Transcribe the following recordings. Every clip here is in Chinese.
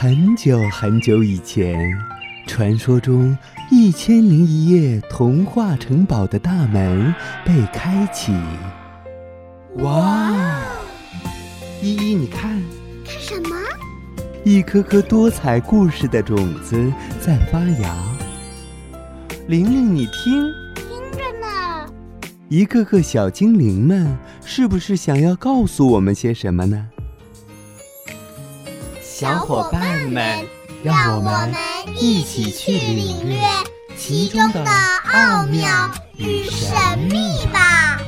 很久很久以前，传说中1001夜童话城堡的大门被开启。哇！依依，你看，是什么？一颗颗多彩故事的种子在发芽。玲玲，你听，听着呢。一个个小精灵们，是不是想要告诉我们些什么呢？小伙伴们，让我们一起去领略其中的奥妙与神秘吧！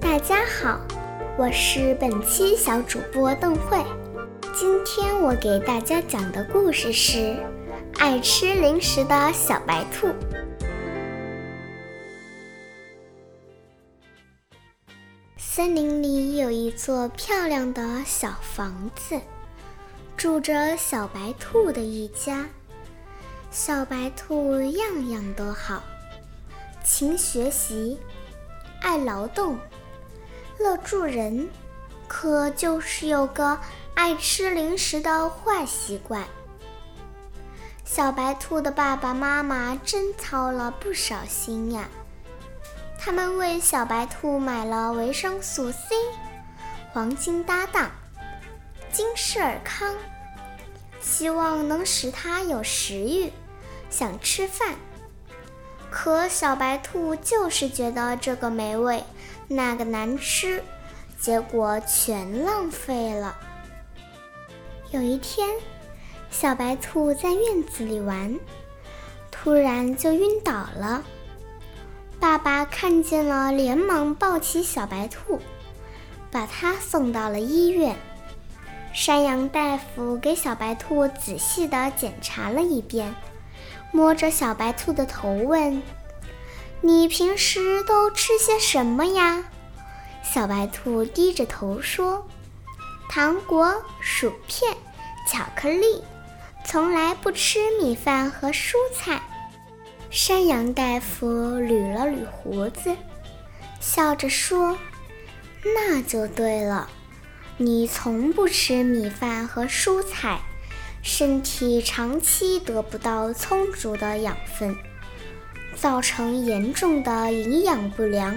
大家好，我是本期小主播邓慧。今天我给大家讲的故事是爱吃零食的小白兔。森林里有一座漂亮的小房子，住着小白兔的一家。小白兔样样都好，勤学习，爱劳动，乐助人，可就是有个爱吃零食的坏习惯。小白兔的爸爸妈妈真操了不少心呀。他们为小白兔买了维生素 C、黄金搭档、金士尔康，希望能使它有食欲，想吃饭。可小白兔就是觉得这个没味，那个难吃，结果全浪费了。有一天，小白兔在院子里玩，突然就晕倒了。爸爸看见了，连忙抱起小白兔，把它送到了医院。山羊大夫给小白兔仔细地检查了一遍，摸着小白兔的头问：“你平时都吃些什么呀？”小白兔低着头说：“糖果、薯片、巧克力，从来不吃米饭和蔬菜。”山羊大夫捋了捋胡子，笑着说：“那就对了，你从不吃米饭和蔬菜，身体长期得不到充足的养分，造成严重的营养不良，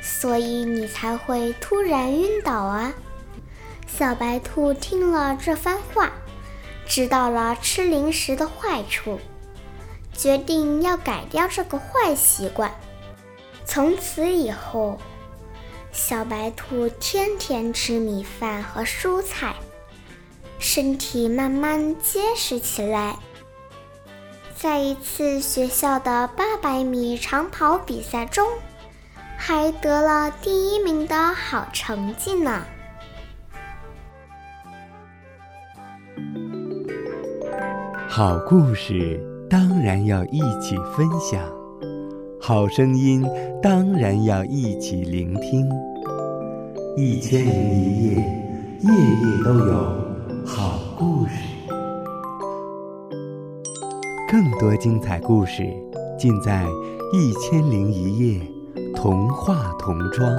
所以你才会突然晕倒啊。”小白兔听了这番话，知道了吃零食的坏处，决定要改掉这个坏习惯。从此以后，小白兔天天吃米饭和蔬菜，身体慢慢结实起来。在一次学校的800米长跑比赛中，还得了第1名的好成绩呢。好故事当然要一起分享，好声音当然要一起聆听。1001夜，夜夜都有好故事。更多精彩故事尽在1001夜童话童装。